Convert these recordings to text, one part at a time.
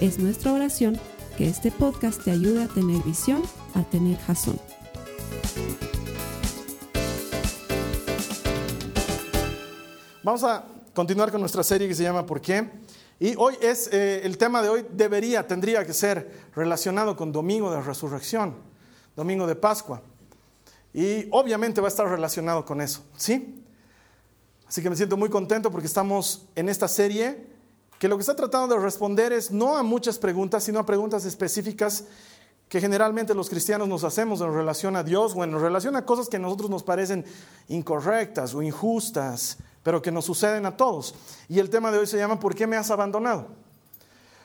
Es nuestra oración que este podcast te ayude a tener visión, a tener razón. Vamos a continuar con nuestra serie que se llama ¿Por qué? Y hoy es, el tema de hoy tendría que ser relacionado con Domingo de Resurrección, Domingo de Pascua. Y obviamente va a estar relacionado con eso, ¿sí? Así que me siento muy contento porque estamos en esta serie que lo que está tratando de responder es no a muchas preguntas, sino a preguntas específicas que generalmente los cristianos nos hacemos en relación a Dios o en relación a cosas que a nosotros nos parecen incorrectas o injustas, pero que nos suceden a todos. Y el tema de hoy se llama ¿Por qué me has abandonado?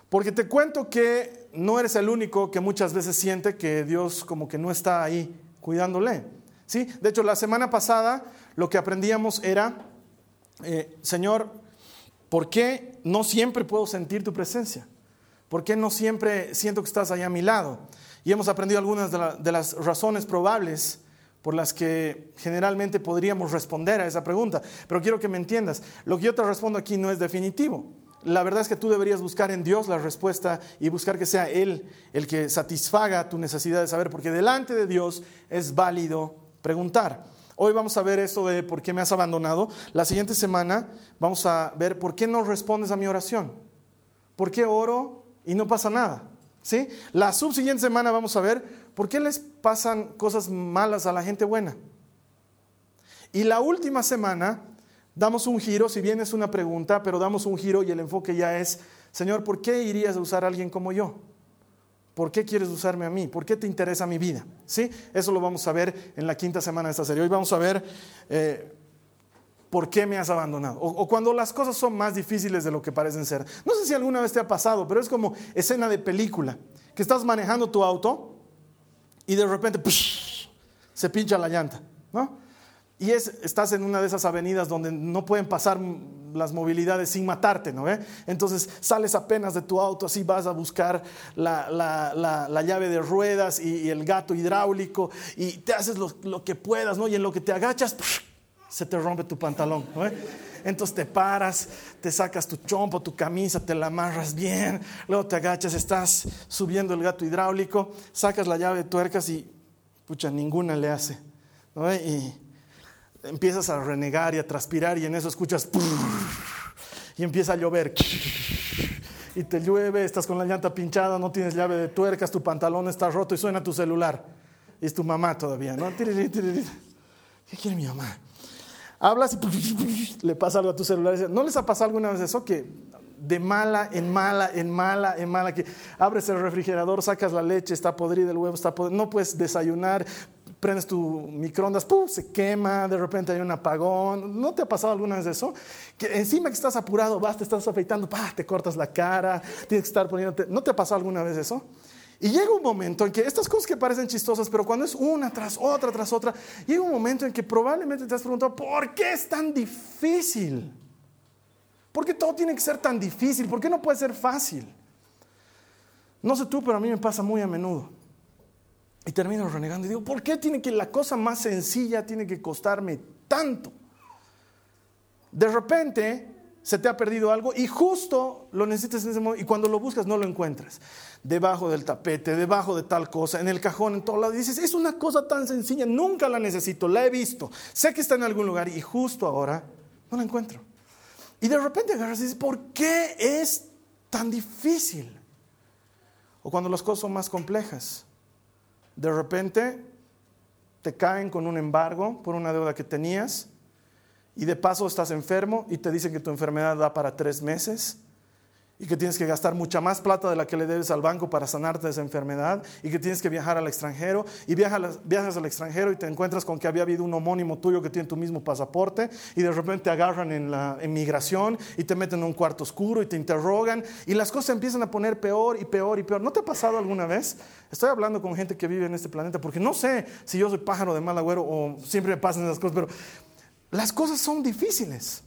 Porque te cuento que no eres el único que muchas veces siente que Dios como que no está ahí cuidándole. ¿Sí? De hecho, la semana pasada lo que aprendíamos era, Señor, ¿por qué no siempre puedo sentir tu presencia? ¿Por qué no siempre siento que estás ahí a mi lado? Y hemos aprendido algunas de las razones probables por las que generalmente podríamos responder a esa pregunta. Pero quiero que me entiendas, lo que yo te respondo aquí no es definitivo. La verdad es que tú deberías buscar en Dios la respuesta y buscar que sea Él el que satisfaga tu necesidad de saber, porque delante de Dios es válido preguntar. Hoy vamos a ver esto de por qué me has abandonado. La siguiente semana vamos a ver por qué no respondes a mi oración. ¿Por qué oro y no pasa nada? ¿Sí? La subsiguiente semana vamos a ver por qué les pasan cosas malas a la gente buena. Y la última semana damos un giro, si bien es una pregunta, pero damos un giro y el enfoque ya es, Señor, ¿por qué irías a usar a alguien como yo? ¿Por qué quieres usarme a mí? ¿Por qué te interesa mi vida? ¿Sí? Eso lo vamos a ver en la quinta semana de esta serie. Hoy vamos a ver por qué me has abandonado. O cuando las cosas son más difíciles de lo que parecen ser. No sé si alguna vez te ha pasado, pero es como escena de película. Que estás manejando tu auto y de repente se pincha la llanta, ¿no? Y estás en una de esas avenidas donde no pueden pasar las movilidades sin matarte, ¿no? Entonces sales apenas de tu auto, así vas a buscar la llave de ruedas y el gato hidráulico y te haces lo que puedas, ¿no? Y en lo que te agachas, se te rompe tu pantalón, ¿no? Entonces te paras, te sacas tu chompo, tu camisa, te la amarras bien, luego te agachas, estás subiendo el gato hidráulico, sacas la llave de tuercas y, pucha, ninguna le hace, ¿no? Y empiezas a renegar y a transpirar y en eso escuchas y empieza a llover y te llueve, estás con la llanta pinchada, no tienes llave de tuercas, tu pantalón está roto y suena tu celular y es tu mamá todavía, ¿no? ¿Qué quiere mi mamá? Hablas y le pasa algo a tu celular. ¿No les ha pasado alguna vez eso que de mala en mala en mala en mala, que abres el refrigerador, sacas la leche, está podrida, el huevo está podrido, no puedes desayunar, prendes tu microondas, ¡pum!, se quema, de repente hay un apagón? ¿No te ha pasado alguna vez eso? Que encima que estás apurado, vas, te estás afeitando, ¡pah!, te cortas la cara, tienes que estar poniéndote. ¿No te ha pasado alguna vez eso? Y llega un momento en que estas cosas que parecen chistosas, pero cuando es una tras otra, llega un momento en que probablemente te has preguntado, ¿por qué es tan difícil? ¿Por qué todo tiene que ser tan difícil? ¿Por qué no puede ser fácil? No sé tú, pero a mí me pasa muy a menudo. Y termino renegando y digo, ¿por qué tiene que la cosa más sencilla tiene que costarme tanto? De repente se te ha perdido algo y justo lo necesitas en ese momento y cuando lo buscas no lo encuentras. Debajo del tapete, debajo de tal cosa, en el cajón, en todo lado. Y dices, es una cosa tan sencilla, nunca la necesito, la he visto. Sé que está en algún lugar y justo ahora no la encuentro. Y de repente agarras y dices, ¿por qué es tan difícil? O cuando las cosas son más complejas. De repente te caen con un embargo por una deuda que tenías y de paso estás enfermo y te dicen que tu enfermedad da para 3 meses y que tienes que gastar mucha más plata de la que le debes al banco para sanarte de esa enfermedad, y que tienes que viajar al extranjero, y viajas al extranjero y te encuentras con que había habido un homónimo tuyo que tiene tu mismo pasaporte, y de repente te agarran en la inmigración y te meten en un cuarto oscuro y te interrogan, y las cosas empiezan a poner peor y peor y peor. ¿No te ha pasado alguna vez? Estoy hablando con gente que vive en este planeta, porque no sé si yo soy pájaro de mal agüero o siempre me pasan esas cosas, pero las cosas son difíciles.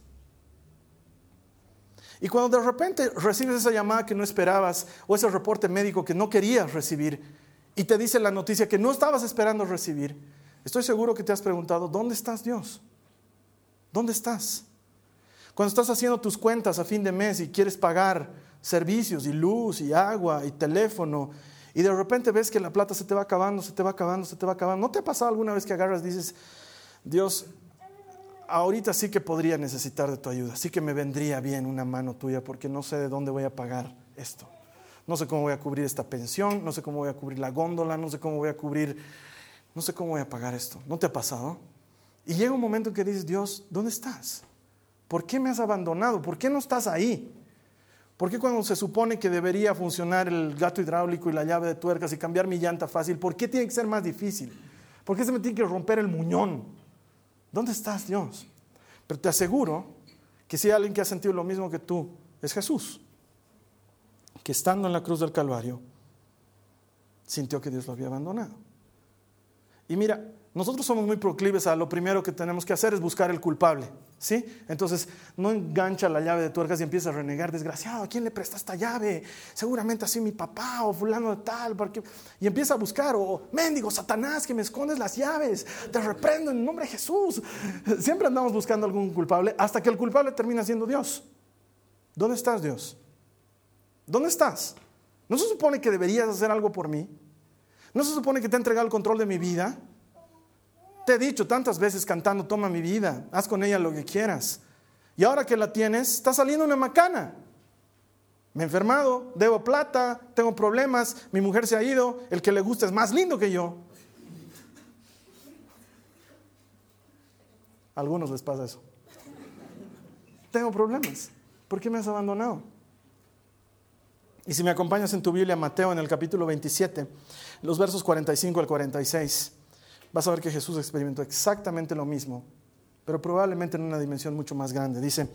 Y cuando de repente recibes esa llamada que no esperabas, o ese reporte médico que no querías recibir, y te dice la noticia que no estabas esperando recibir, estoy seguro que te has preguntado, ¿dónde estás, Dios? ¿Dónde estás? Cuando estás haciendo tus cuentas a fin de mes y quieres pagar servicios y luz y agua y teléfono, y de repente ves que la plata se te va acabando, se te va acabando, se te va acabando. ¿No te ha pasado alguna vez que agarras y dices, Dios, ahorita sí que podría necesitar de tu ayuda, sí que me vendría bien una mano tuya, porque no sé de dónde voy a pagar esto, no sé cómo voy a cubrir esta pensión, no sé cómo voy a cubrir la góndola, no sé cómo voy a pagar esto? ¿No te ha pasado? Y llega un momento en que dices, Dios, ¿dónde estás? ¿Por qué me has abandonado? ¿Por qué no estás ahí? ¿Por qué cuando se supone que debería funcionar el gato hidráulico y la llave de tuercas y cambiar mi llanta fácil, por qué tiene que ser más difícil? ¿Por qué se me tiene que romper el muñón? ¿Dónde estás, Dios? Pero te aseguro que si hay alguien que ha sentido lo mismo que tú, es Jesús, que estando en la cruz del Calvario, sintió que Dios lo había abandonado. Y mira, nosotros somos muy proclives a lo primero que tenemos que hacer es buscar el culpable, ¿sí? Entonces, no engancha la llave de tuercas y empieza a renegar, desgraciado, ¿a quién le presta esta llave? Seguramente así mi papá o fulano de tal, porque... y empieza a buscar, o mendigo, Satanás, que me escondes las llaves, te reprendo en el nombre de Jesús. Siempre andamos buscando algún culpable, hasta que el culpable termina siendo Dios. ¿Dónde estás, Dios? ¿Dónde estás? ¿No se supone que deberías hacer algo por mí? ¿No se supone que te he entregado el control de mi vida? Te he dicho tantas veces cantando, toma mi vida, haz con ella lo que quieras. Y ahora que la tienes, está saliendo una macana. Me he enfermado, debo plata, tengo problemas, mi mujer se ha ido, el que le gusta es más lindo que yo. A algunos les pasa eso. Tengo problemas. ¿Por qué me has abandonado? Y si me acompañas en tu Biblia, Mateo, en el capítulo 27, los versos 45 al 46, vas a ver que Jesús experimentó exactamente lo mismo, pero probablemente en una dimensión mucho más grande. Dice,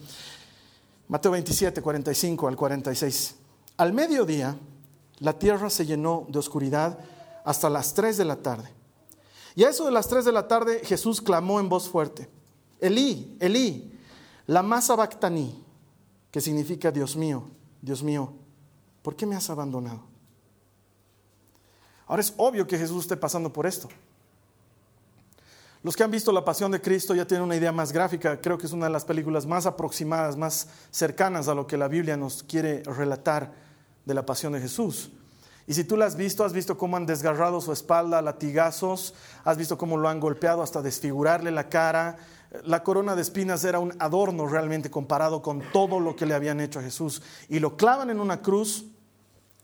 Mateo 27, 45 al 46. Al mediodía, la tierra se llenó de oscuridad hasta las 3 de la tarde. Y a eso de las 3 de la tarde, Jesús clamó en voz fuerte, Elí, Elí, lama sabactani, que significa Dios mío, ¿por qué me has abandonado? Ahora es obvio que Jesús esté pasando por esto. Los que han visto La Pasión de Cristo ya tienen una idea más gráfica. Creo que es una de las películas más aproximadas, más cercanas a lo que la Biblia nos quiere relatar de la pasión de Jesús. Y si tú la has visto cómo han desgarrado su espalda a latigazos, has visto cómo lo han golpeado hasta desfigurarle la cara. La corona de espinas era un adorno realmente comparado con todo lo que le habían hecho a Jesús. Y lo clavan en una cruz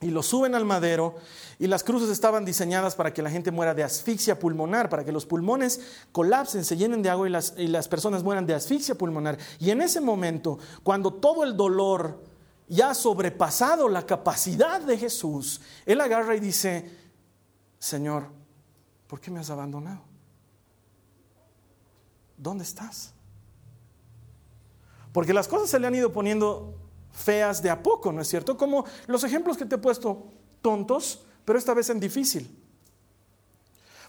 y lo suben al madero, y las cruces estaban diseñadas para que la gente muera de asfixia pulmonar, para que los pulmones colapsen, se llenen de agua y las personas mueran de asfixia pulmonar. Y en ese momento, cuando todo el dolor ya ha sobrepasado la capacidad de Jesús, Él agarra y dice, Señor, ¿por qué me has abandonado? ¿Dónde estás? Porque las cosas se le han ido poniendo feas de a poco, ¿no es cierto? Como los ejemplos que te he puesto, tontos, pero esta vez en difícil.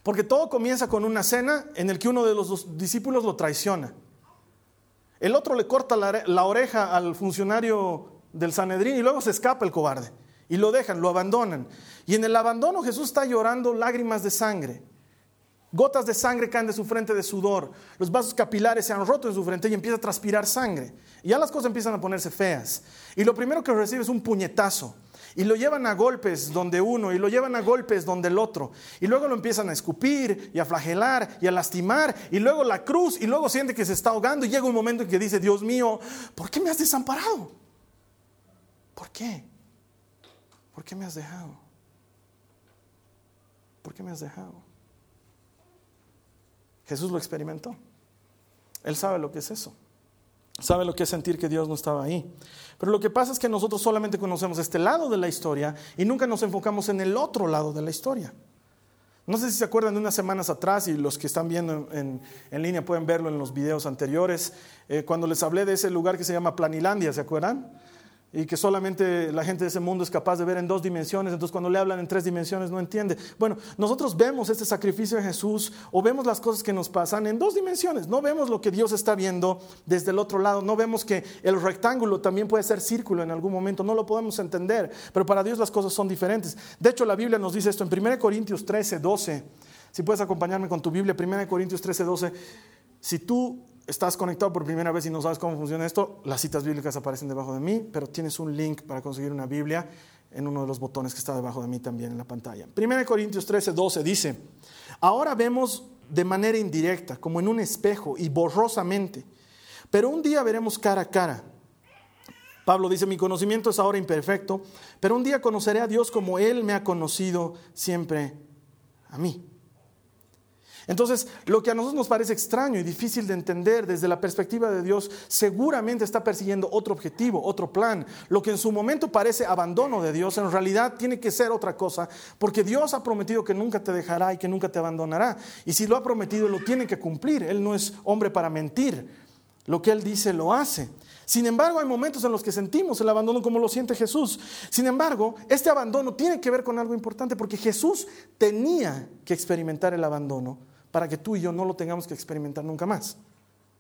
Porque todo comienza con una cena en el que uno de los dos discípulos lo traiciona. El otro le corta la oreja al funcionario del Sanedrín y luego se escapa el cobarde. Y lo dejan, lo abandonan. Y en el abandono Jesús está llorando lágrimas de sangre. Gotas de sangre caen de su frente de sudor. Los vasos capilares se han roto en su frente y empieza a transpirar sangre. Y ya las cosas empiezan a ponerse feas. Y lo primero que recibe es un puñetazo. Y lo llevan a golpes donde uno y lo llevan a golpes donde el otro. Y luego lo empiezan a escupir y a flagelar y a lastimar. Y luego la cruz y luego siente que se está ahogando. Y llega un momento en que dice, Dios mío, ¿por qué me has desamparado? ¿Por qué? ¿Por qué me has dejado? ¿Por qué me has dejado? Jesús lo experimentó. Él sabe lo que es eso. sabe lo que es sentir que Dios no estaba ahí. Pero lo que pasa es que nosotros solamente conocemos este lado de la historia y nunca nos enfocamos en el otro lado de la historia. No sé si se acuerdan de unas semanas atrás, y los que están viendo en línea pueden verlo en los videos anteriores, cuando les hablé de ese lugar que se llama Planilandia, ¿se acuerdan? Y que solamente la gente de ese mundo es capaz de ver en 2 dimensiones, entonces cuando le hablan en 3 dimensiones no entiende. Bueno, nosotros vemos este sacrificio de Jesús o vemos las cosas que nos pasan en 2 dimensiones, no vemos lo que Dios está viendo desde el otro lado, no vemos que el rectángulo también puede ser círculo en algún momento, no lo podemos entender, pero para Dios las cosas son diferentes. De hecho, la Biblia nos dice esto en 1 Corintios 13, 12, si puedes acompañarme con tu Biblia, 1 Corintios 13, 12, si tú estás conectado por primera vez y no sabes cómo funciona esto, las citas bíblicas aparecen debajo de mí, pero tienes un link para conseguir una Biblia en uno de los botones que está debajo de mí también en la pantalla. 1 Corintios 13, 12 dice: ahora vemos de manera indirecta, como en un espejo y borrosamente, pero un día veremos cara a cara. Pablo dice: mi conocimiento es ahora imperfecto, pero un día conoceré a Dios como Él me ha conocido siempre a mí. Entonces, lo que a nosotros nos parece extraño y difícil de entender desde la perspectiva de Dios, seguramente está persiguiendo otro objetivo, otro plan. Lo que en su momento parece abandono de Dios, en realidad tiene que ser otra cosa, porque Dios ha prometido que nunca te dejará y que nunca te abandonará. Y si lo ha prometido, lo tiene que cumplir. Él no es hombre para mentir. Lo que Él dice, lo hace. Sin embargo, hay momentos en los que sentimos el abandono como lo siente Jesús. Sin embargo, este abandono tiene que ver con algo importante, porque Jesús tenía que experimentar el abandono para que tú y yo no lo tengamos que experimentar nunca más.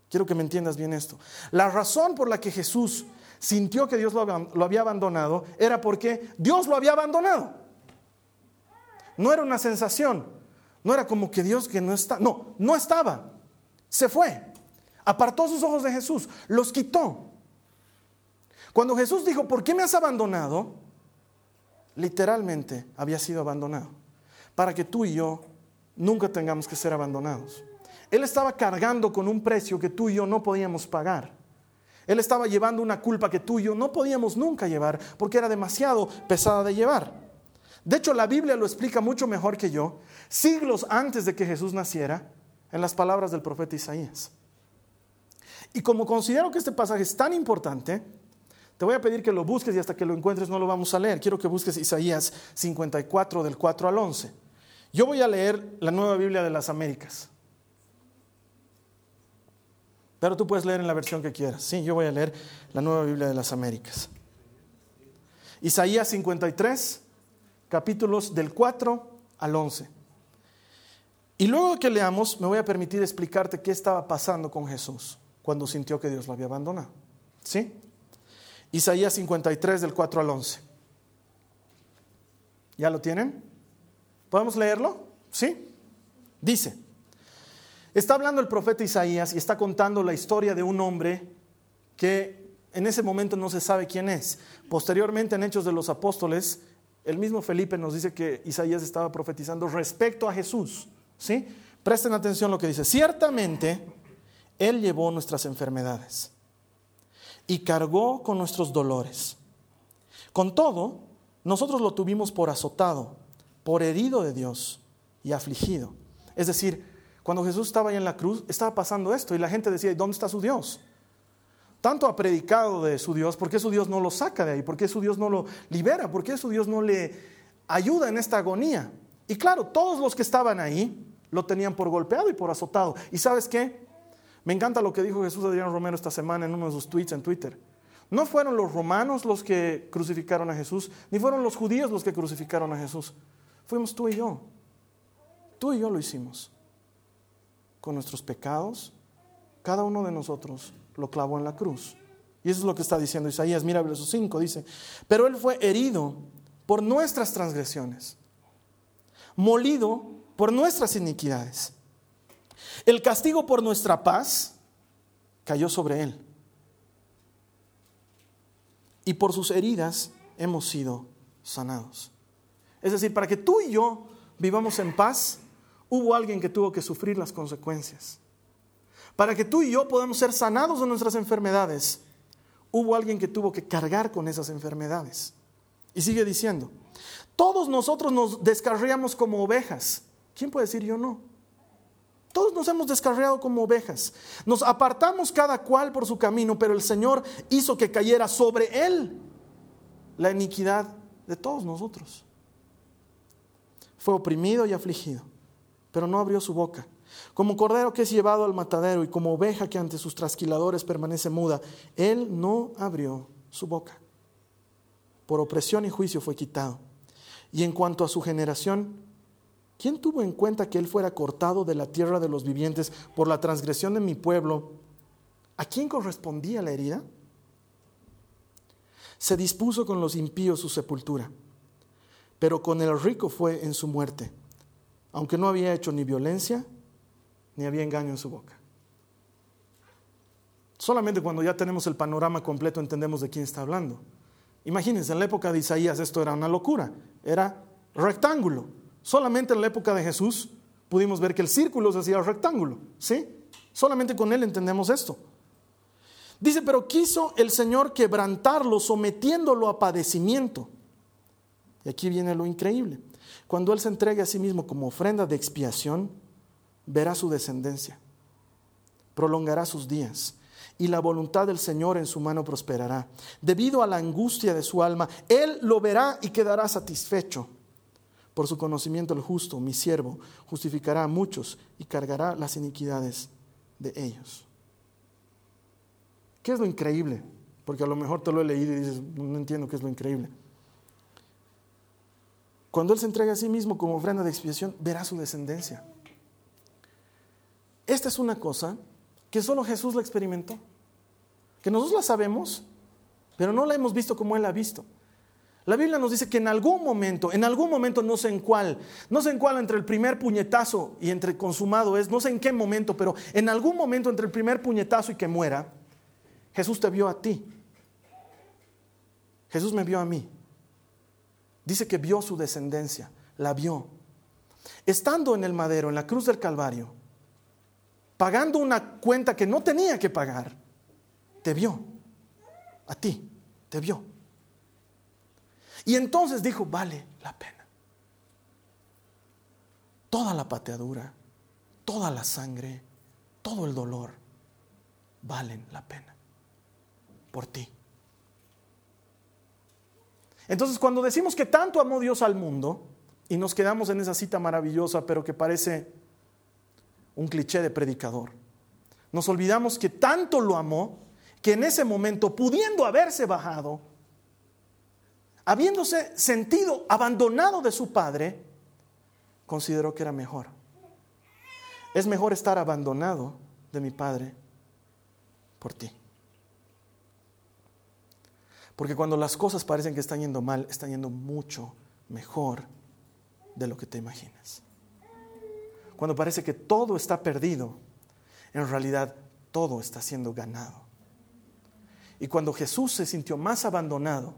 Quiero que me entiendas bien esto. La razón por la que Jesús sintió que Dios lo había abandonado era porque Dios lo había abandonado. No era una sensación, no era como que Dios que no está, no estaba, se fue, apartó sus ojos de Jesús, los quitó. Cuando Jesús dijo: ¿por qué me has abandonado?, literalmente había sido abandonado, para que tú y yo nunca tengamos que ser abandonados. Él estaba cargando con un precio que tú y yo no podíamos pagar. Él estaba llevando una culpa que tú y yo no podíamos nunca llevar, porque era demasiado pesada de llevar. De hecho, la Biblia lo explica mucho mejor que yo, siglos antes de que Jesús naciera, en las palabras del profeta Isaías. Y como considero que este pasaje es tan importante, te voy a pedir que lo busques, y hasta que lo encuentres no lo vamos a leer. Quiero que busques Isaías 54 del 4 al 11. Yo voy a leer la Nueva Biblia de las Américas, pero tú puedes leer en la versión que quieras. Sí, yo voy a leer la Nueva Biblia de las Américas. Isaías 53, capítulos del 4 al 11. Y luego que leamos, me voy a permitir explicarte qué estaba pasando con Jesús cuando sintió que Dios lo había abandonado. ¿Sí? Isaías 53, del 4 al 11. ¿Ya lo tienen? ¿Podemos leerlo? ¿Sí? Dice, está hablando el profeta Isaías y está contando la historia de un hombre que en ese momento no se sabe quién es. Posteriormente, en Hechos de los Apóstoles, el mismo Felipe nos dice que Isaías estaba profetizando respecto a Jesús. ¿Sí? Presten atención a lo que dice. Ciertamente, Él llevó nuestras enfermedades y cargó con nuestros dolores. Con todo, nosotros lo tuvimos por azotado, por herido de Dios y afligido. Es decir, cuando Jesús estaba ahí en la cruz, estaba pasando esto, y la gente decía: ¿y dónde está su Dios? Tanto ha predicado de su Dios, ¿por qué su Dios no lo saca de ahí? ¿Por qué su Dios no lo libera? ¿Por qué su Dios no le ayuda en esta agonía? Y claro, todos los que estaban ahí lo tenían por golpeado y por azotado. ¿Y sabes qué? Me encanta lo que dijo Jesús Adrián Romero esta semana en uno de sus tweets en Twitter. No fueron los romanos los que crucificaron a Jesús, ni fueron los judíos los que crucificaron a Jesús. Fuimos tú y yo. Tú y yo lo hicimos. Con nuestros pecados, cada uno de nosotros lo clavó en la cruz. Y eso es lo que está diciendo Isaías. Mira, verso 5 dice: pero Él fue herido por nuestras transgresiones, molido por nuestras iniquidades. El castigo por nuestra paz cayó sobre Él, y por sus heridas hemos sido sanados. Es decir, para que tú y yo vivamos en paz, hubo alguien que tuvo que sufrir las consecuencias. Para que tú y yo podamos ser sanados de nuestras enfermedades, hubo alguien que tuvo que cargar con esas enfermedades. Y sigue diciendo: todos nosotros nos descarriamos como ovejas. ¿Quién puede decir yo no? Todos nos hemos descarriado como ovejas. Nos apartamos cada cual por su camino, pero el Señor hizo que cayera sobre él la iniquidad de todos nosotros. Fue oprimido y afligido, pero no abrió su boca. Como cordero que es llevado al matadero y como oveja que ante sus trasquiladores permanece muda, él no abrió su boca. Por opresión y juicio fue quitado. Y en cuanto a su generación, ¿quién tuvo en cuenta que él fuera cortado de la tierra de los vivientes por la transgresión de mi pueblo? ¿A quién correspondía la herida? Se dispuso con los impíos su sepultura, pero con el rico fue en su muerte, aunque no había hecho ni violencia ni había engaño en su boca. Solamente cuando ya tenemos el panorama completo entendemos de quién está hablando. Imagínense, en la época de Isaías esto era una locura, era rectángulo. Solamente en la época de Jesús pudimos ver que el círculo se hacía rectángulo, ¿sí? Solamente con él entendemos esto. Dice, pero quiso el Señor quebrantarlo, sometiéndolo a padecimiento. Y aquí viene lo increíble. Cuando él se entregue a sí mismo como ofrenda de expiación, verá su descendencia, prolongará sus días, y la voluntad del Señor en su mano prosperará. Debido a la angustia de su alma, él lo verá y quedará satisfecho. Por su conocimiento el justo, mi siervo, justificará a muchos y cargará las iniquidades de ellos. ¿Qué es lo increíble? Porque a lo mejor te lo he leído y dices, no entiendo qué es lo increíble. Cuando él se entrega a sí mismo como ofrenda de expiación, verá su descendencia. Esta es una cosa que solo Jesús la experimentó, que nosotros la sabemos, pero no la hemos visto como él la ha visto. La Biblia nos dice que en algún momento, no sé en cuál, entre el primer puñetazo y entre consumado es, no sé en qué momento, pero en algún momento entre el primer puñetazo y que muera, Jesús te vio a ti. Jesús me vio a mí. Dice que vio su descendencia, la vio. Estando en el madero, en la cruz del Calvario, pagando una cuenta que no tenía que pagar, te vio. A ti, te vio. Y entonces dijo, vale la pena. Toda la pateadura, toda la sangre, todo el dolor, valen la pena. Por ti. Entonces, cuando decimos que tanto amó Dios al mundo y nos quedamos en esa cita maravillosa, pero que parece un cliché de predicador, nos olvidamos que tanto lo amó que en ese momento, pudiendo haberse bajado, habiéndose sentido abandonado de su padre, consideró que era mejor. Es mejor estar abandonado de mi padre por ti. Porque cuando las cosas parecen que están yendo mal, están yendo mucho mejor de lo que te imaginas. Cuando parece que todo está perdido, en realidad todo está siendo ganado. Y cuando Jesús se sintió más abandonado,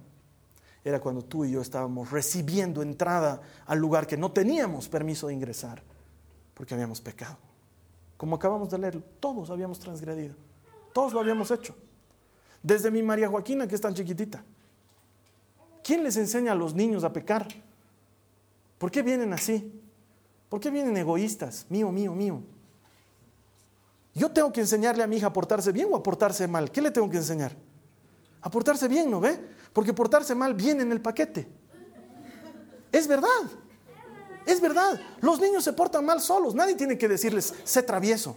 era cuando tú y yo estábamos recibiendo entrada al lugar que no teníamos permiso de ingresar, porque habíamos pecado. Como acabamos de leerlo, todos habíamos transgredido, todos lo habíamos hecho. Desde mi María Joaquina, que es tan chiquitita. ¿Quién les enseña a los niños a pecar? ¿Por qué vienen así? ¿Por qué vienen egoístas? Mío, mío, mío. Yo tengo que enseñarle a mi hija a portarse bien o a portarse mal. ¿Qué le tengo que enseñar? A portarse bien, ¿no ve? Porque portarse mal viene en el paquete. Es verdad. Es verdad. Los niños se portan mal solos. Nadie tiene que decirles, sé travieso.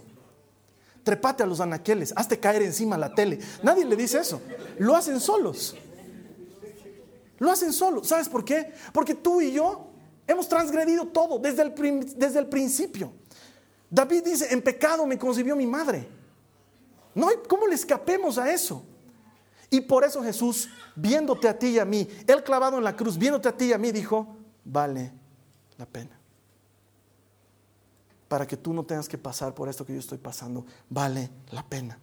Trépate a los anaqueles, hazte caer encima la tele. Nadie le dice eso. Lo hacen solos. Lo hacen solos. ¿Sabes por qué? Porque tú y yo hemos transgredido todo desde el principio. David dice, en pecado me concibió mi madre. No hay cómo le escapemos a eso. Y por eso Jesús, viéndote a ti y a mí, él clavado en la cruz, viéndote a ti y a mí, dijo, vale la pena. Para que tú no tengas que pasar por esto que yo estoy pasando, vale la pena.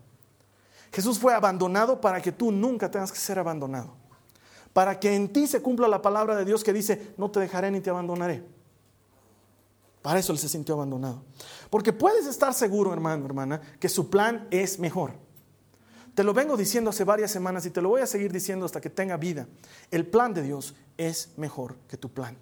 Jesús fue abandonado para que tú nunca tengas que ser abandonado. Para que en ti se cumpla la palabra de Dios que dice, no te dejaré ni te abandonaré. Para eso él se sintió abandonado. Porque puedes estar seguro, hermano, hermana, que su plan es mejor. Te lo vengo diciendo hace varias semanas y te lo voy a seguir diciendo hasta que tenga vida. El plan de Dios es mejor que tu plan.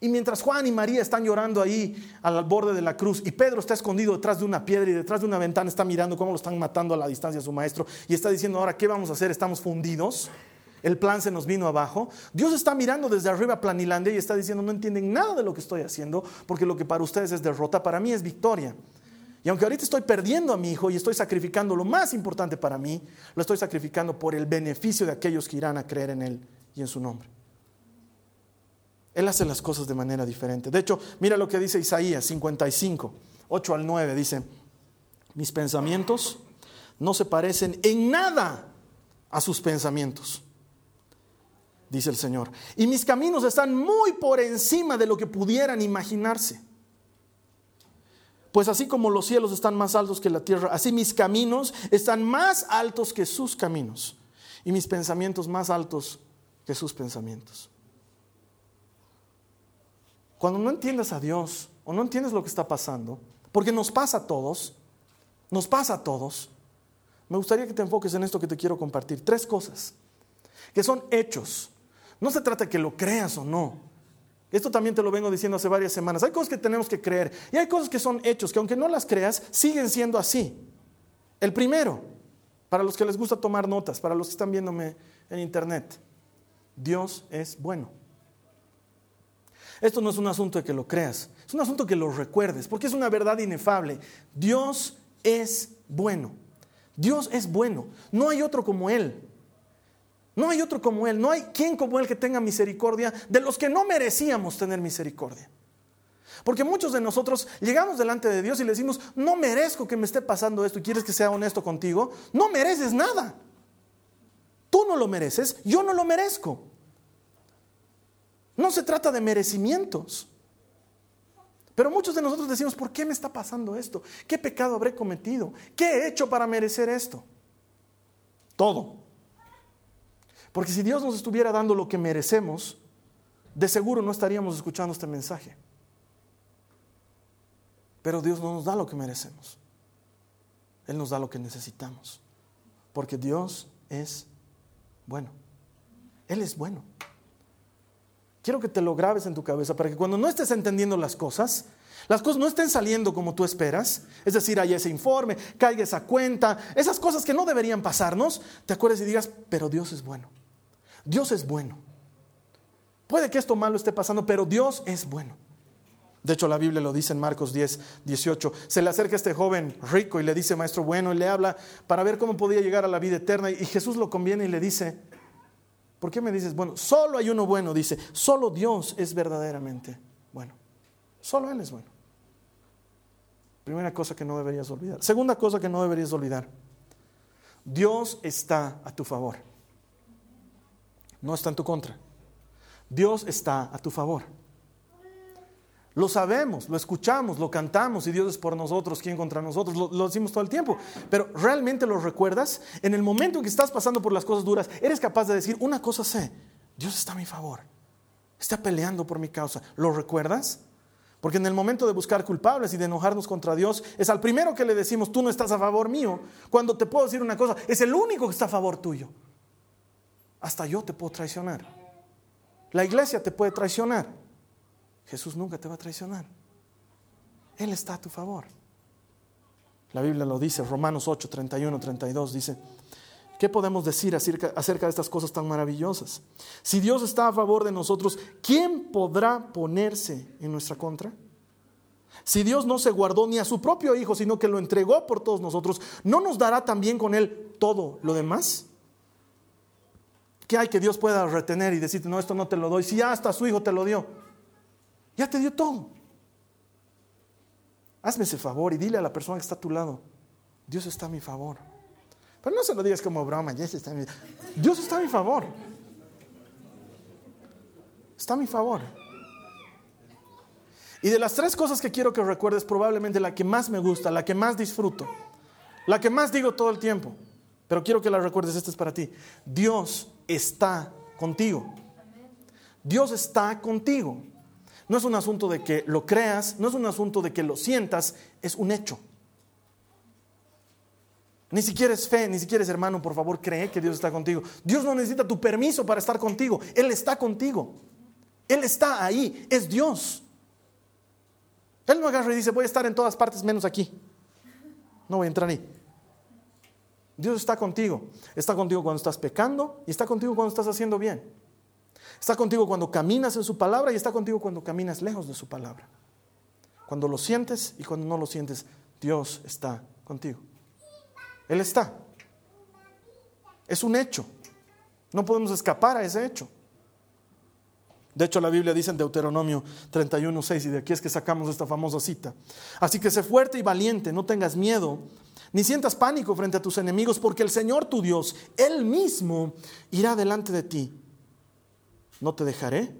Y mientras Juan y María están llorando ahí al borde de la cruz, y Pedro está escondido detrás de una piedra y detrás de una ventana, está mirando cómo lo están matando a la distancia a su maestro, y está diciendo: ahora, ¿qué vamos a hacer? Estamos fundidos, el plan se nos vino abajo. Dios está mirando desde arriba a Planilandia y está diciendo: no entienden nada de lo que estoy haciendo, porque lo que para ustedes es derrota, para mí es victoria. Y aunque ahorita estoy perdiendo a mi hijo y estoy sacrificando lo más importante para mí, lo estoy sacrificando por el beneficio de aquellos que irán a creer en él y en su nombre. Él hace las cosas de manera diferente. De hecho, mira lo que dice Isaías 55, 8 al 9. Dice: mis pensamientos no se parecen en nada a sus pensamientos, dice el Señor. Y mis caminos están muy por encima de lo que pudieran imaginarse. Pues así como los cielos están más altos que la tierra, así mis caminos están más altos que sus caminos, y mis pensamientos más altos que sus pensamientos. Cuando no entiendas a Dios o no entiendes lo que está pasando, porque nos pasa a todos, me gustaría que te enfoques en esto que te quiero compartir. Tres cosas que son hechos. No se trata de que lo creas o no. Esto también te lo vengo diciendo hace varias semanas. Hay cosas que tenemos que creer y hay cosas que son hechos, que aunque no las creas, siguen siendo así. El primero, para los que les gusta tomar notas, para los que están viéndome en internet: Dios es bueno. Esto no es un asunto de que lo creas, es un asunto que lo recuerdes, porque es una verdad inefable. Dios es bueno. Dios es bueno. No hay otro como Él. No hay otro como Él. No hay quien como Él que tenga misericordia de los que no merecíamos tener misericordia. Porque muchos de nosotros llegamos delante de Dios y le decimos: no merezco que me esté pasando esto. ¿Y quieres que sea honesto contigo? No mereces nada. Tú no lo mereces, yo no lo merezco. No se trata de merecimientos. Pero muchos de nosotros decimos: ¿por qué me está pasando esto? ¿Qué pecado habré cometido? ¿Qué he hecho para merecer esto? Todo. Porque si Dios nos estuviera dando lo que merecemos, de seguro no estaríamos escuchando este mensaje. Pero Dios no nos da lo que merecemos. Él nos da lo que necesitamos. Porque Dios es bueno. Él es bueno. Quiero que te lo grabes en tu cabeza para que cuando no estés entendiendo las cosas no estén saliendo como tú esperas. Es decir, hay ese informe, caiga esa cuenta, esas cosas que no deberían pasarnos, te acuerdes y digas: pero Dios es bueno. Dios es bueno. Puede que esto malo esté pasando, pero Dios es bueno. De hecho, la Biblia lo dice en Marcos 10, 18. Se le acerca este joven rico y le dice: maestro bueno, y le habla para ver cómo podía llegar a la vida eterna. Y Jesús lo conviene y le dice: ¿por qué me dices bueno? Solo hay uno bueno, dice. Solo Dios es verdaderamente bueno. Solo Él es bueno. Primera cosa que no deberías olvidar. Segunda cosa que no deberías olvidar: Dios está a tu favor. No está en tu contra. Dios está a tu favor. Lo sabemos, lo escuchamos, lo cantamos: y Dios es por nosotros, ¿quién contra nosotros? Lo decimos todo el tiempo. Pero ¿realmente lo recuerdas? En el momento en que estás pasando por las cosas duras, ¿eres capaz de decir: una cosa sé, Dios está a mi favor, está peleando por mi causa? ¿Lo recuerdas? Porque en el momento de buscar culpables y de enojarnos contra Dios, es al primero que le decimos: tú no estás a favor mío. Cuando te puedo decir una cosa: es el único que está a favor tuyo. Hasta yo te puedo traicionar. La iglesia te puede traicionar. Jesús nunca te va a traicionar. Él está a tu favor. La Biblia lo dice, Romanos 8, 31, 32, dice: ¿qué podemos decir acerca de estas cosas tan maravillosas? Si Dios está a favor de nosotros, ¿quién podrá ponerse en nuestra contra? Si Dios no se guardó ni a su propio Hijo, sino que lo entregó por todos nosotros, ¿no nos dará también con Él todo lo demás? ¿Qué hay que Dios pueda retener y decirte: no, esto no te lo doy, si hasta su Hijo te lo dio? Ya te dio todo. Hazme ese favor y dile a la persona que está a tu lado: Dios está a mi favor. Pero no se lo digas como broma: Dios está a mi favor. Está a mi favor. Y de las tres cosas que quiero que recuerdes, probablemente la que más me gusta, la que más disfruto, la que más digo todo el tiempo, pero quiero que la recuerdes, esta es para ti: Dios está contigo. Dios está contigo. No es un asunto de que lo creas, no es un asunto de que lo sientas, es un hecho. Ni siquiera es fe, ni siquiera es hermano, por favor, cree que Dios está contigo. Dios no necesita tu permiso para estar contigo, Él está contigo. Él está ahí, es Dios. Él no agarra y dice, voy a estar en todas partes menos aquí. No voy a entrar ahí. Dios está contigo. Está contigo cuando estás pecando y está contigo cuando estás haciendo bien. Está contigo cuando caminas en su palabra y está contigo cuando caminas lejos de su palabra. Cuando lo sientes y cuando no lo sientes, Dios está contigo. Él está. Es un hecho. No podemos escapar a ese hecho. De hecho, la Biblia dice en Deuteronomio 31:6, y de aquí es que sacamos esta famosa cita: así que sé fuerte y valiente, no tengas miedo, ni sientas pánico frente a tus enemigos, porque el Señor tu Dios, Él mismo, irá delante de ti. No te dejaré,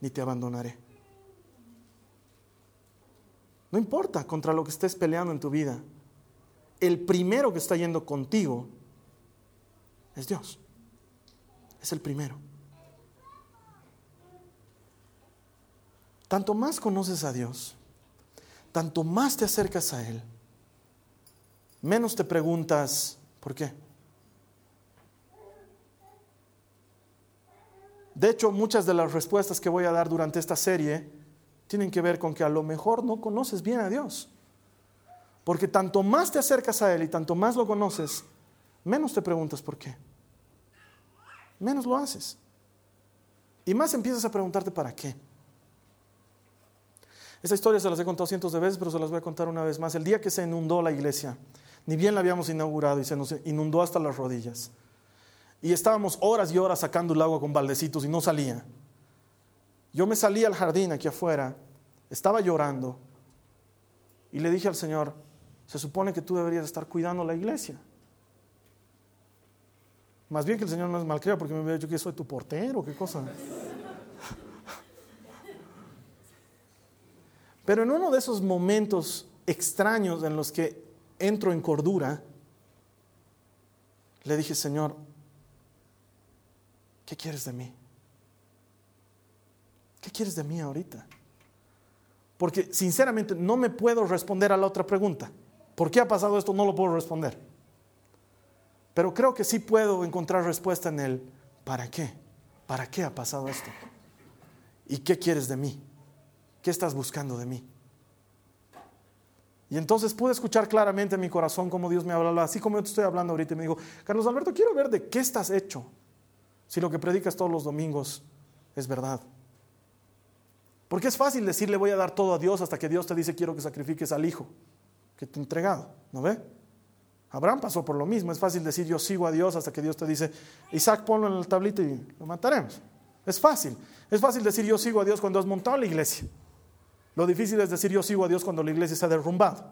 ni te abandonaré. No importa contra lo que estés peleando en tu vida, el primero que está yendo contigo es Dios. Es el primero. Tanto más conoces a Dios, tanto más te acercas a Él, menos te preguntas ¿por qué? De hecho, muchas de las respuestas que voy a dar durante esta serie tienen que ver con que a lo mejor no conoces bien a Dios. Porque tanto más te acercas a Él y tanto más lo conoces, menos te preguntas ¿por qué? Menos lo haces. Y más empiezas a preguntarte ¿para qué? Esta historia se las he contado cientos de veces, pero se las voy a contar una vez más. El día que se inundó la iglesia, ni bien la habíamos inaugurado y se nos inundó hasta las rodillas. Y estábamos horas y horas sacando el agua con baldecitos y no salía. Yo me salí al jardín aquí afuera, estaba llorando y le dije al Señor, se supone que tú deberías estar cuidando la iglesia. Más bien que el Señor no es malcriado porque me había dicho que soy tu portero, qué cosa. Pero en uno de esos momentos extraños en los que entro en cordura, le dije, Señor, ¿qué quieres de mí? ¿Qué quieres de mí ahorita? Porque sinceramente no me puedo responder a la otra pregunta. ¿Por qué ha pasado esto? No lo puedo responder. Pero creo que sí puedo encontrar respuesta en el ¿para qué? ¿Para qué ha pasado esto? ¿Y qué quieres de mí? ¿Qué estás buscando de mí? Y entonces pude escuchar claramente en mi corazón cómo Dios me hablaba, así como yo te estoy hablando ahorita. Y me dijo, Carlos Alberto, quiero ver de qué estás hecho, si lo que predicas todos los domingos es verdad. Porque es fácil decirle voy a dar todo a Dios hasta que Dios te dice quiero que sacrifiques al hijo que te he entregado, ¿no ve? Abraham pasó por lo mismo. Es fácil decir yo sigo a Dios hasta que Dios te dice Isaac ponlo en la tablita y lo mataremos. Es fácil decir yo sigo a Dios cuando has montado la iglesia. Lo difícil es decir yo sigo a Dios cuando la iglesia se ha derrumbado.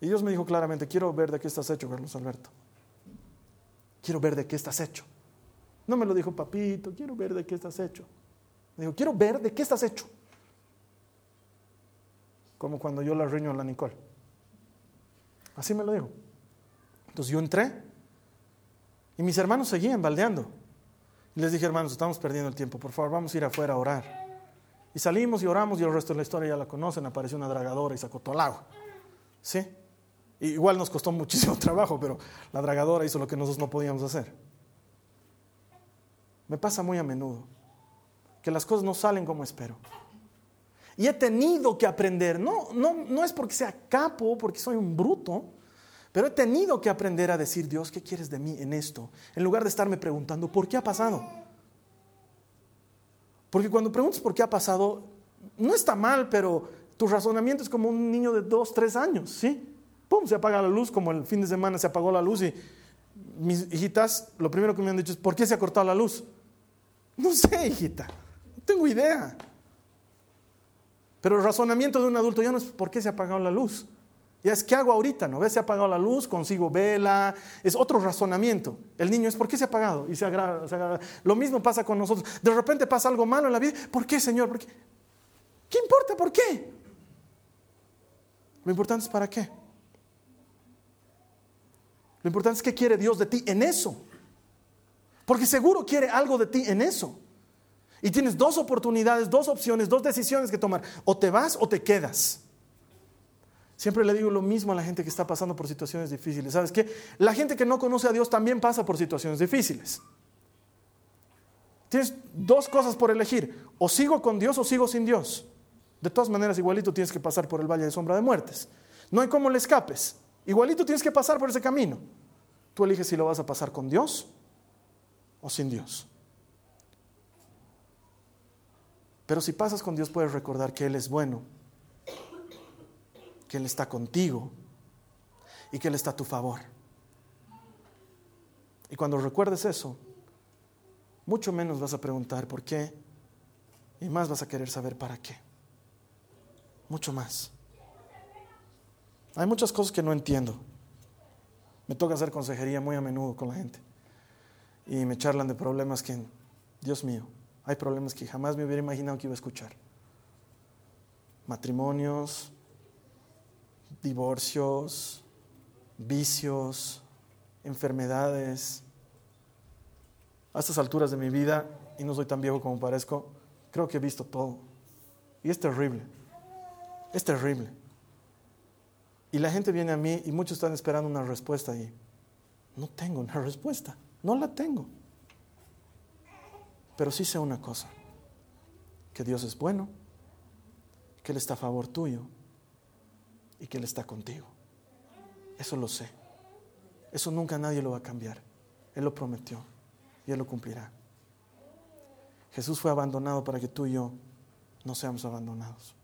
Y Dios me dijo claramente, quiero ver de qué estás hecho, Carlos Alberto. Quiero ver de qué estás hecho. No me lo dijo papito, quiero ver de qué estás hecho. Me dijo, quiero ver de qué estás hecho. Como cuando yo la riño a la Nicole. Así me lo dijo. Entonces yo entré y mis hermanos seguían baldeando. Y les dije, hermanos, estamos perdiendo el tiempo, por favor, vamos a ir afuera a orar. Y salimos y oramos y el resto de la historia ya la conocen. Apareció una dragadora y sacó todo el agua. ¿Sí? Y igual nos costó muchísimo trabajo, pero la dragadora hizo lo que nosotros no podíamos hacer. Me pasa muy a menudo que las cosas no salen como espero. Y he tenido que aprender, no es porque sea capo, porque soy un bruto, pero he tenido que aprender a decir, Dios, ¿qué quieres de mí en esto? En lugar de estarme preguntando, ¿por qué ha pasado? Porque cuando preguntas por qué ha pasado, no está mal, pero tu razonamiento es como un niño de 2, 3 años, ¿sí? Pum, se apaga la luz, como el fin de semana se apagó la luz y mis hijitas, lo primero que me han dicho es, ¿por qué se ha cortado la luz? No sé, hijita, no tengo idea. Pero el razonamiento de un adulto ya no es ¿por qué se ha apagado la luz? Ya es ¿qué hago ahorita? ¿No ves? Se ha apagado la luz, consigo vela, es otro razonamiento. El niño es ¿por qué se ha apagado? Y se agrava. Lo mismo pasa con nosotros. De repente pasa algo malo en la vida. ¿Por qué, Señor? ¿Por qué? ¿Qué importa? ¿Por qué? Lo importante es ¿para qué? Lo importante es ¿qué quiere Dios de ti en eso? Porque seguro quiere algo de ti en eso. Y tienes 2 oportunidades, 2 opciones, 2 decisiones que tomar. O te vas o te quedas. Siempre le digo lo mismo a la gente que está pasando por situaciones difíciles. ¿Sabes qué? La gente que no conoce a Dios también pasa por situaciones difíciles. Tienes dos cosas por elegir. O sigo con Dios o sigo sin Dios. De todas maneras, igualito tienes que pasar por el valle de sombra de muertes. No hay cómo le escapes. Igualito tienes que pasar por ese camino. Tú eliges si lo vas a pasar con Dios o sin Dios. Pero si pasas con Dios, puedes recordar que Él es bueno, que Él está contigo y que Él está a tu favor. Y cuando recuerdes eso, mucho menos vas a preguntar por qué y más vas a querer saber para qué. Mucho más. Hay muchas cosas que no entiendo. Me toca hacer consejería muy a menudo con la gente y me charlan de problemas que, Dios mío, hay problemas que jamás me hubiera imaginado que iba a escuchar. Matrimonios, divorcios, vicios, enfermedades. A estas alturas de mi vida, y no soy tan viejo como parezco, creo que he visto todo. Y es terrible. Es terrible. Y la gente viene a mí y muchos están esperando una respuesta y no tengo una respuesta. No la tengo. Pero sí sé una cosa. Que Dios es bueno, que Él está a favor tuyo y que Él está contigo. Eso lo sé. Eso nunca nadie lo va a cambiar. Él lo prometió. Y Él lo cumplirá. Jesús fue abandonado para que tú y yo no seamos abandonados.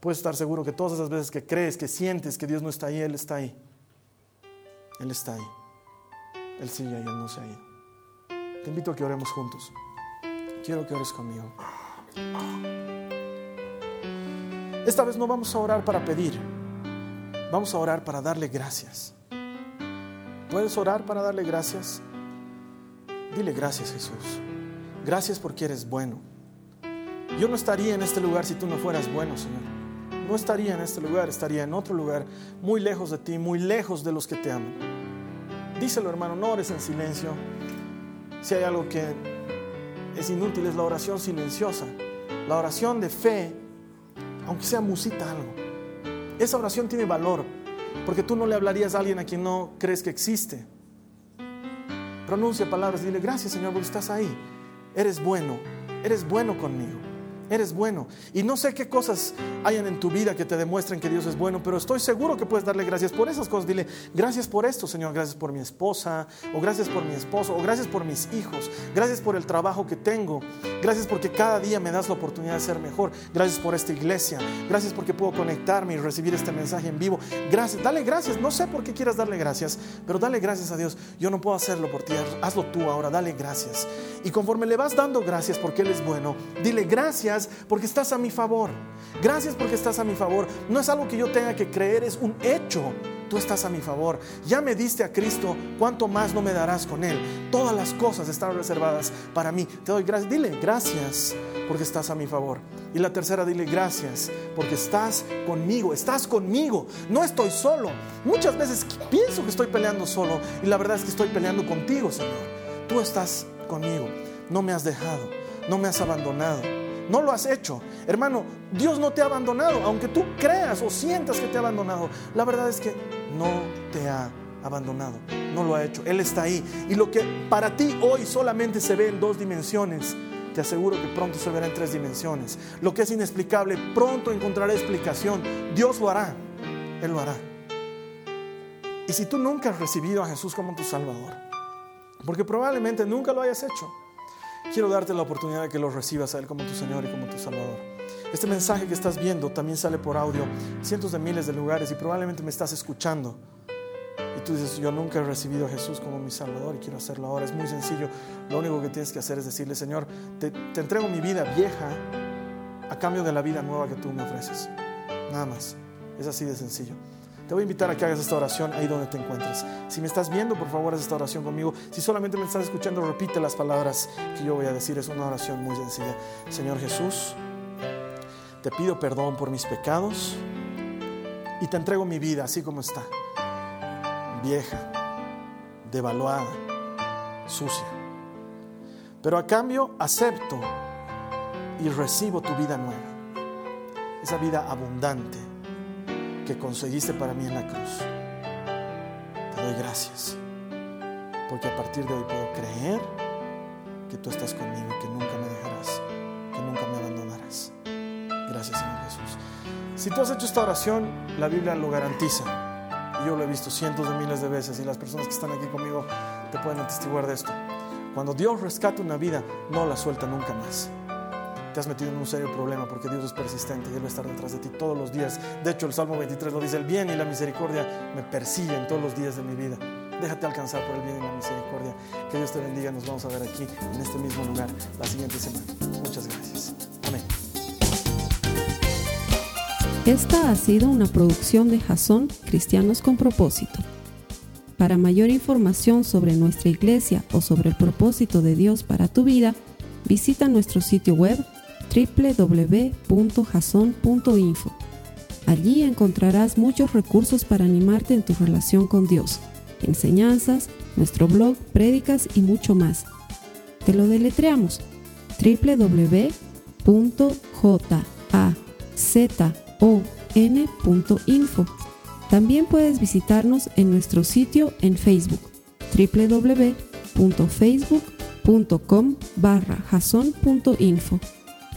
Puedes estar seguro que todas esas veces que crees, que sientes que Dios no está ahí, Él está ahí. Él está ahí. Él sigue ahí, Él no se ha ido. Te invito a que oremos juntos. Quiero que ores conmigo. Esta vez no vamos a orar para pedir. Vamos a orar para darle gracias. ¿Puedes orar para darle gracias? Dile gracias, Jesús. Gracias porque eres bueno. Yo no estaría en este lugar si tú no fueras bueno, Señor. No estaría en este lugar, estaría en otro lugar, muy lejos de ti, muy lejos de los que te aman. Díselo, hermano, no ores en silencio. Si hay algo que es inútil es la oración silenciosa. La oración de fe, aunque sea musita algo. Esa oración tiene valor, porque tú no le hablarías a alguien a quien no crees que existe. Pronuncia palabras, dile gracias, Señor, porque estás ahí. Eres bueno conmigo, eres bueno. Y no sé qué cosas hayan en tu vida que te demuestren que Dios es bueno, pero estoy seguro que puedes darle gracias por esas cosas. Dile gracias por esto, Señor, gracias por mi esposa, o gracias por mi esposo, o gracias por mis hijos, gracias por el trabajo que tengo, gracias porque cada día me das la oportunidad de ser mejor, gracias por esta iglesia, gracias porque puedo conectarme y recibir este mensaje en vivo. Gracias, dale gracias. No sé por qué quieras darle gracias, pero dale gracias a Dios. Yo no puedo hacerlo por ti, hazlo tú ahora, dale gracias. Y conforme le vas dando gracias porque Él es bueno, dile gracias porque estás a mi favor. Gracias porque estás a mi favor. No es algo que yo tenga que creer, es un hecho. Tú estás a mi favor. Ya me diste a Cristo, ¿cuánto más no me darás con Él? Todas las cosas están reservadas para mí. Te doy gracias. Dile gracias porque estás a mi favor. Y la tercera, dile gracias porque estás conmigo. Estás conmigo. No estoy solo. Muchas veces pienso que estoy peleando solo y la verdad es que estoy peleando contigo, Señor. Tú estás conmigo. No me has dejado. No me has abandonado. No lo has hecho. Hermano, Dios no te ha abandonado. Aunque tú creas o sientas que te ha abandonado, la verdad es que no te ha abandonado. No lo ha hecho. Él está ahí. Y lo que para ti hoy solamente se ve en 2 dimensiones, te aseguro que pronto se verá en 3 dimensiones. Lo que es inexplicable, pronto encontrará explicación. Dios lo hará. Él lo hará. Y si tú nunca has recibido a Jesús como tu Salvador, porque probablemente nunca lo hayas hecho, quiero darte la oportunidad de que lo recibas a Él como tu Señor y como tu Salvador. Este mensaje que estás viendo también sale por audio, cientos de miles de lugares, y probablemente me estás escuchando y tú dices, yo nunca he recibido a Jesús como mi Salvador y quiero hacerlo ahora. Es muy sencillo, lo único que tienes que hacer es decirle, Señor, te entrego mi vida vieja a cambio de la vida nueva que tú me ofreces. Nada más, es así de sencillo. Te voy a invitar a que hagas esta oración ahí donde te encuentres. Si me estás viendo, por favor, haz esta oración conmigo. Si solamente me estás escuchando, repite las palabras que yo voy a decir. Es una oración muy sencilla. Señor Jesús, te pido perdón por mis pecados y te entrego mi vida así como está. Vieja, devaluada, sucia. Pero a cambio acepto y recibo tu vida nueva. Esa vida abundante que conseguiste para mí en la cruz. Te doy gracias porque a partir de hoy puedo creer que tú estás conmigo, que nunca me dejarás, que nunca me abandonarás. Gracias, Señor Jesús. Si tú has hecho esta oración, la Biblia lo garantiza. Yo lo he visto cientos de miles de veces, y las personas que están aquí conmigo te pueden atestiguar de esto. Cuando Dios rescata una vida, no la suelta nunca más. Te has metido en un serio problema, porque Dios es persistente y Él va a estar detrás de ti todos los días. De hecho, el Salmo 23 lo dice: el bien y la misericordia me persiguen todos los días de mi vida. Déjate alcanzar por el bien y la misericordia. Que Dios te bendiga. Nos vamos a ver aquí, en este mismo lugar, la siguiente semana. Muchas gracias. Amén. Esta ha sido una producción de Razón, Cristianos con Propósito. Para mayor información sobre nuestra iglesia o sobre el propósito de Dios para tu vida, visita nuestro sitio web www.razon.info. Allí encontrarás muchos recursos para animarte en tu relación con Dios, enseñanzas, nuestro blog, prédicas y mucho más. Te lo deletreamos: www.jazon.info. También puedes visitarnos en nuestro sitio en Facebook: www.facebook.com/razon.info.